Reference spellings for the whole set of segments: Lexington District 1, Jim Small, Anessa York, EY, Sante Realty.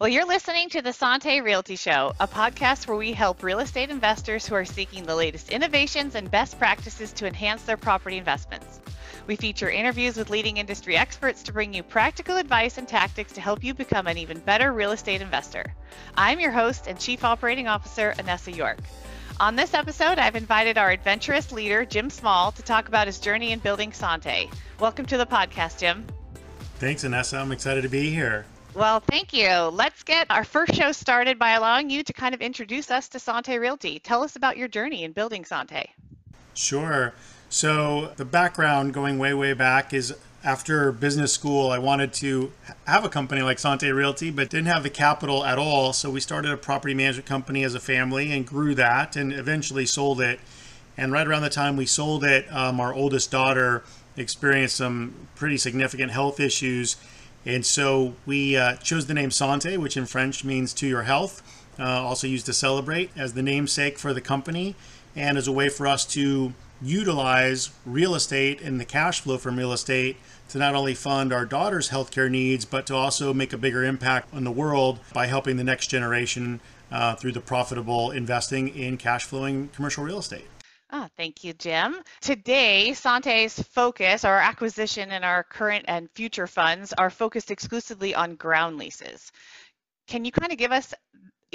Well, you're listening to the Sante Realty Show, a podcast where we help real estate investors who are seeking the latest innovations and best practices to enhance their property investments. We feature interviews with leading industry experts to bring you practical advice and tactics to help you become an even better real estate investor. I'm your host and Chief Operating Officer, Anessa York. On this episode, I've invited our adventurous leader, Jim Small, to talk about his journey in building Sante. Welcome to the podcast, Jim. Thanks, Anessa. I'm excited to be here. Well, thank you. Let's get our first show started by allowing you to kind of introduce us to Sante Realty. Tell us about your journey in building Sante. Sure. So the background going way, way back is after business school, I wanted to have a company like Sante Realty, but didn't have the capital at all. So we started a property management company as a family and grew that and eventually sold it. And right around the time we sold it, our oldest daughter experienced some pretty significant health issues. And so we chose the name Sante, which in French means to your health, also used to celebrate as the namesake for the company and as a way for us to utilize real estate and the cash flow from real estate to not only fund our daughter's healthcare needs, but to also make a bigger impact on the world by helping the next generation through the profitable investing in cash flowing commercial real estate. Oh, thank you, Jim. Today, Sante's focus, our acquisition and our current and future funds are focused exclusively on ground leases. Can you kind of give us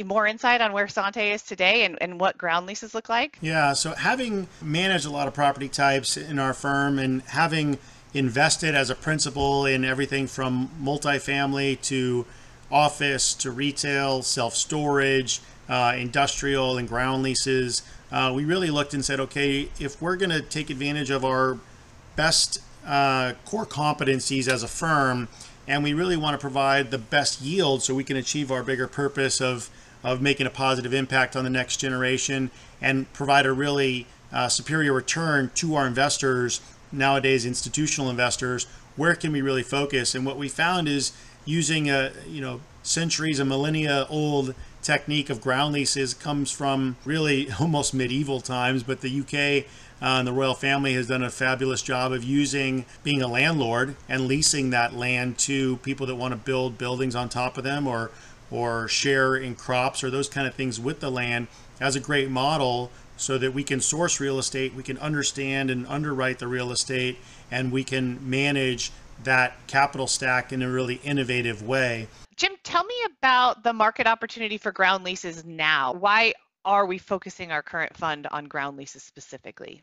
more insight on where Sante is today and what ground leases look like? Yeah, so having managed a lot of property types in our firm and having invested as a principal in everything from multifamily to office to retail, self-storage, industrial and ground leases, we really looked and said, okay, if we're going to take advantage of our best core competencies as a firm, and we really want to provide the best yield so we can achieve our bigger purpose of making a positive impact on the next generation and provide a really superior return to our investors, nowadays institutional investors, where can we really focus? And what we found is using a centuries and millennia old technique of ground leases comes from really almost medieval times, but the UK and the royal family has done a fabulous job of being a landlord and leasing that land to people that want to build buildings on top of them or share in crops or those kind of things with the land as a great model so that we can source real estate, we can understand and underwrite the real estate, and we can manage that capital stack in a really innovative way. Jim, tell me about the market opportunity for ground leases now. Why are we focusing our current fund on ground leases specifically?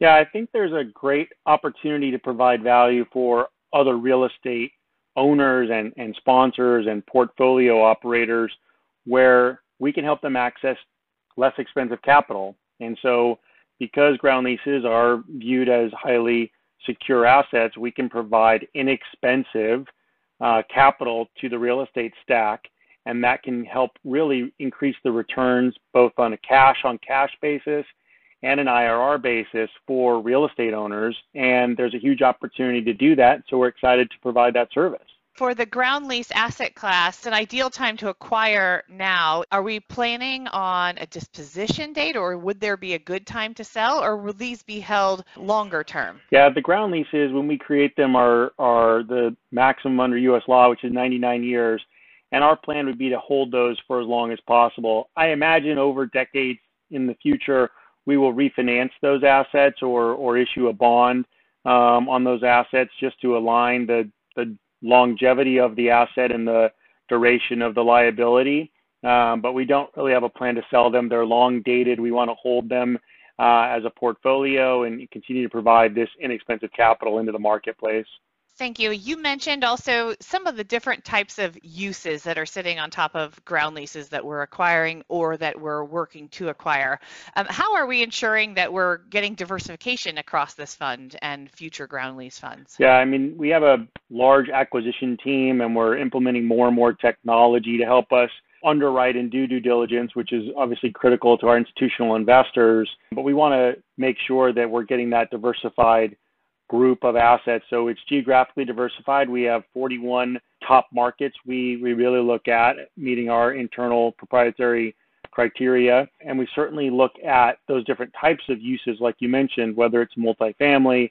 Yeah, I think there's a great opportunity to provide value for other real estate owners and sponsors and portfolio operators where we can help them access less expensive capital. And so because ground leases are viewed as highly secure assets, we can provide inexpensive capital to the real estate stack, and that can help really increase the returns both on a cash-on-cash basis and an IRR basis for real estate owners. And there's a huge opportunity to do that, so we're excited to provide that service. For the ground lease asset class, an ideal time to acquire now, are we planning on a disposition date, or would there be a good time to sell, or will these be held longer term? Yeah, the ground leases, when we create them, are the maximum under U.S. law, which is 99 years, and our plan would be to hold those for as long as possible. I imagine over decades in the future, we will refinance those assets or issue a bond on those assets just to align the longevity of the asset and the duration of the liability, but we don't really have a plan to sell them. They're long dated. We want to hold them as a portfolio and continue to provide this inexpensive capital into the marketplace. Thank you. You mentioned also some of the different types of uses that are sitting on top of ground leases that we're acquiring or that we're working to acquire. How are we ensuring that we're getting diversification across this fund and future ground lease funds? Yeah, I mean, we have a large acquisition team and we're implementing more and more technology to help us underwrite and do due diligence, which is obviously critical to our institutional investors. But we want to make sure that we're getting that diversified group of assets. So it's geographically diversified. We have 41 top markets we really look at, meeting our internal proprietary criteria. And we certainly look at those different types of uses, like you mentioned, whether it's multifamily,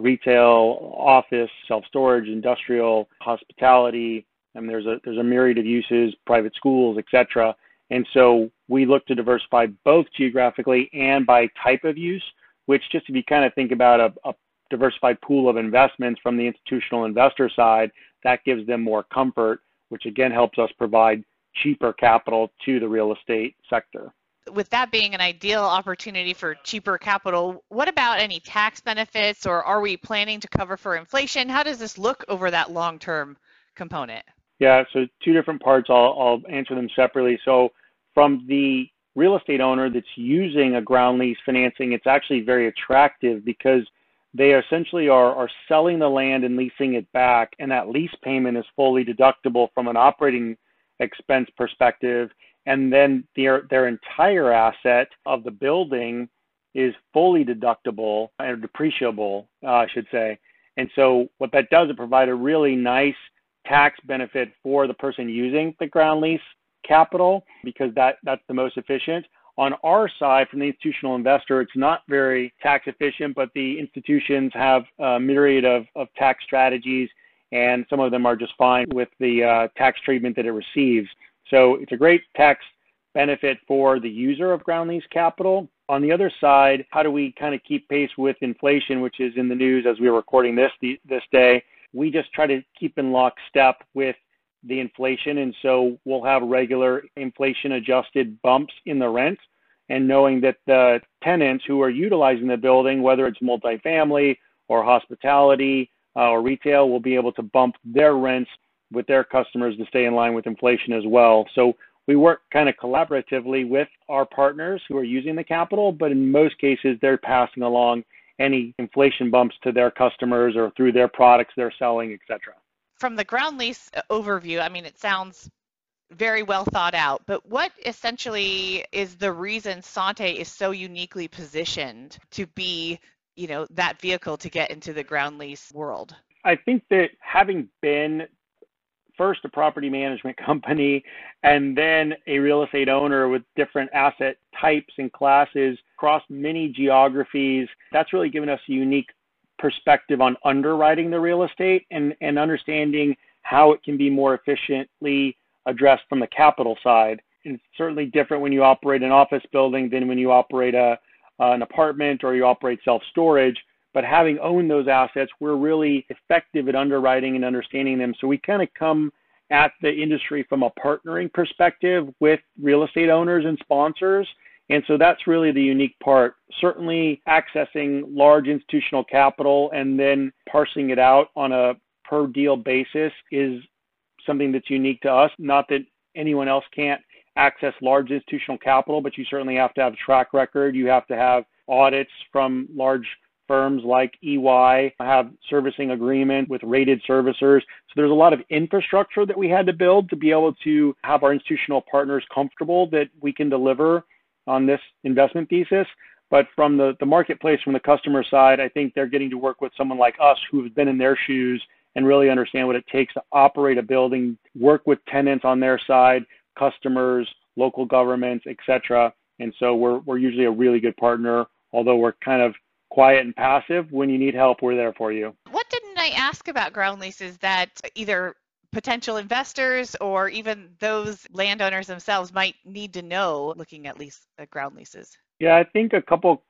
retail, office, self-storage, industrial, hospitality, and there's a myriad of uses, private schools, et cetera. And so we look to diversify both geographically and by type of use, which just if you kind of think about a diversified pool of investments from the institutional investor side, that gives them more comfort, which again helps us provide cheaper capital to the real estate sector. With that being an ideal opportunity for cheaper capital, what about any tax benefits, or are we planning to cover for inflation? How does this look over that long-term component? Yeah, so two different parts. I'll answer them separately. So from the real estate owner that's using a ground lease financing, it's actually very attractive because they essentially are selling the land and leasing it back, and that lease payment is fully deductible from an operating expense perspective. And then their entire asset of the building is fully deductible or depreciable, I should say. And so what that does, it provides a really nice tax benefit for the person using the ground lease capital because that's the most efficient. On our side, from the institutional investor, it's not very tax efficient, but the institutions have a myriad of tax strategies, and some of them are just fine with the tax treatment that it receives. So it's a great tax benefit for the user of ground lease capital. On the other side, how do we kind of keep pace with inflation, which is in the news as we are recording this day? We just try to keep in lockstep with the inflation, and so we'll have regular inflation-adjusted bumps in the rent. And knowing that the tenants who are utilizing the building, whether it's multifamily or hospitality or retail, will be able to bump their rents with their customers to stay in line with inflation as well. So we work kind of collaboratively with our partners who are using the capital, but in most cases, they're passing along any inflation bumps to their customers or through their products they're selling, et cetera. From the ground lease overview, I mean, it sounds very well thought out, but what essentially is the reason Sante is so uniquely positioned to be, you know, that vehicle to get into the ground lease world? I think that having been first a property management company and then a real estate owner with different asset types and classes across many geographies, that's really given us a unique perspective on underwriting the real estate and understanding how it can be more efficiently addressed from the capital side. And it's certainly different when you operate an office building than when you operate an apartment or you operate self-storage. But having owned those assets, we're really effective at underwriting and understanding them. So we kind of come at the industry from a partnering perspective with real estate owners and sponsors. And so that's really the unique part, certainly accessing large institutional capital and then parsing it out on a per deal basis is something that's unique to us. Not that anyone else can't access large institutional capital, but you certainly have to have a track record. You have to have audits from large firms like EY, have servicing agreement with rated servicers. So there's a lot of infrastructure that we had to build to be able to have our institutional partners comfortable that we can deliver on this investment thesis. But from the marketplace, from the customer side, I think they're getting to work with someone like us who's been in their shoes and really understand what it takes to operate a building, work with tenants on their side, customers, local governments, et cetera. And so we're usually a really good partner, although we're kind of quiet and passive. When you need help, we're there for you. What didn't I ask about ground leases that either potential investors or even those landowners themselves might need to know looking at ground leases? Yeah, I think a couple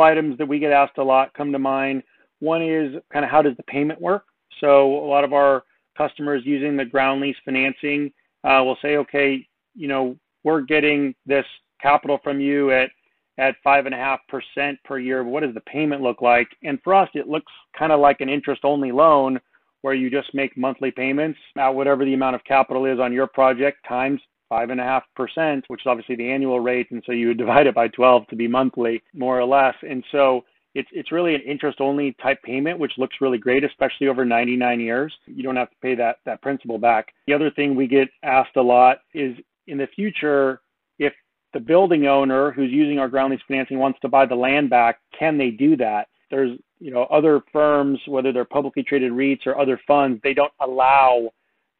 items that we get asked a lot come to mind. One is kind of how does the payment work? So a lot of our customers using the ground lease financing will say, okay, you know, we're getting this capital from you at 5.5% per year. What does the payment look like? And for us, it looks kind of like an interest-only loan where you just make monthly payments at whatever the amount of capital is on your project times 5.5%, which is obviously the annual rate. And so you would divide it by 12 to be monthly, more or less. And so it's really an interest-only type payment, which looks really great, especially over 99 years. You don't have to pay that principal back. The other thing we get asked a lot is in the future, if the building owner who's using our ground lease financing wants to buy the land back, can they do that? There's, you know, other firms, whether they're publicly traded REITs or other funds, they don't allow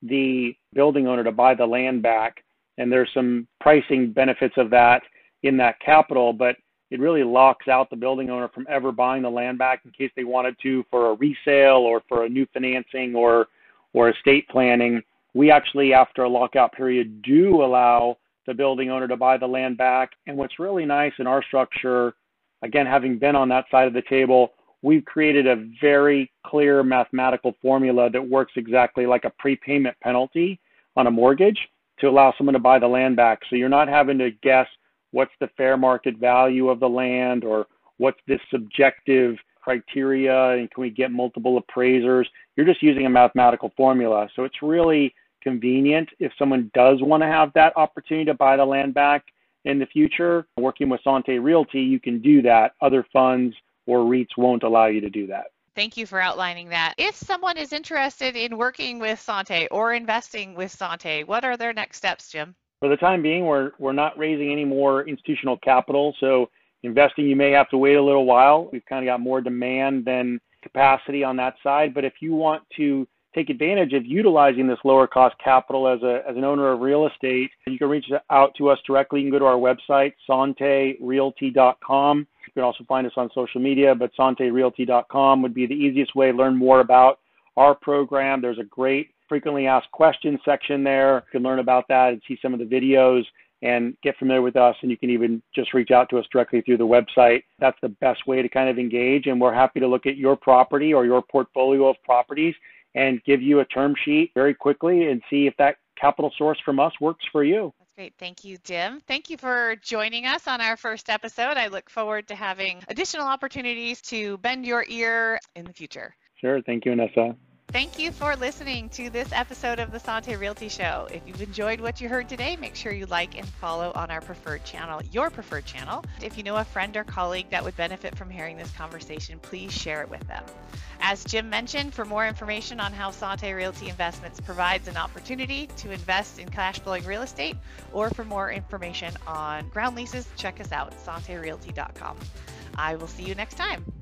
the building owner to buy the land back. And there's some pricing benefits of that in that capital, but it really locks out the building owner from ever buying the land back in case they wanted to for a resale or for a new financing or estate planning. We actually, after a lockout period, do allow the building owner to buy the land back. And what's really nice in our structure, again, having been on that side of the table, we've created a very clear mathematical formula that works exactly like a prepayment penalty on a mortgage to allow someone to buy the land back. So you're not having to guess what's the fair market value of the land or what's this subjective criteria and can we get multiple appraisers. You're just using a mathematical formula. So it's really convenient if someone does want to have that opportunity to buy the land back in the future. Working with Sante Realty, you can do that. Other funds or REITs won't allow you to do that. Thank you for outlining that. If someone is interested in working with Sante or investing with Sante, what are their next steps, Jim? For the time being, we're not raising any more institutional capital. So investing, you may have to wait a little while. We've kind of got more demand than capacity on that side. But if you want to take advantage of utilizing this lower cost capital as an owner of real estate, you can reach out to us directly. You can go to our website, santerealty.com. You can also find us on social media, but santerealty.com would be the easiest way to learn more about our program. There's a great frequently asked questions section there. You can learn about that and see some of the videos and get familiar with us. And you can even just reach out to us directly through the website. That's the best way to kind of engage. And we're happy to look at your property or your portfolio of properties and give you a term sheet very quickly and see if that capital source from us works for you. That's great. Thank you, Jim. Thank you for joining us on our first episode. I look forward to having additional opportunities to bend your ear in the future. Sure. Thank you, Anessa. Thank you for listening to this episode of the Sante Realty Show. If you've enjoyed what you heard today, make sure you like and follow on our preferred channel, your preferred channel. If you know a friend or colleague that would benefit from hearing this conversation, please share it with them. As Jim mentioned, for more information on how Sante Realty Investments provides an opportunity to invest in cash flowing real estate, or for more information on ground leases, check us out, santerealty.com. I will see you next time.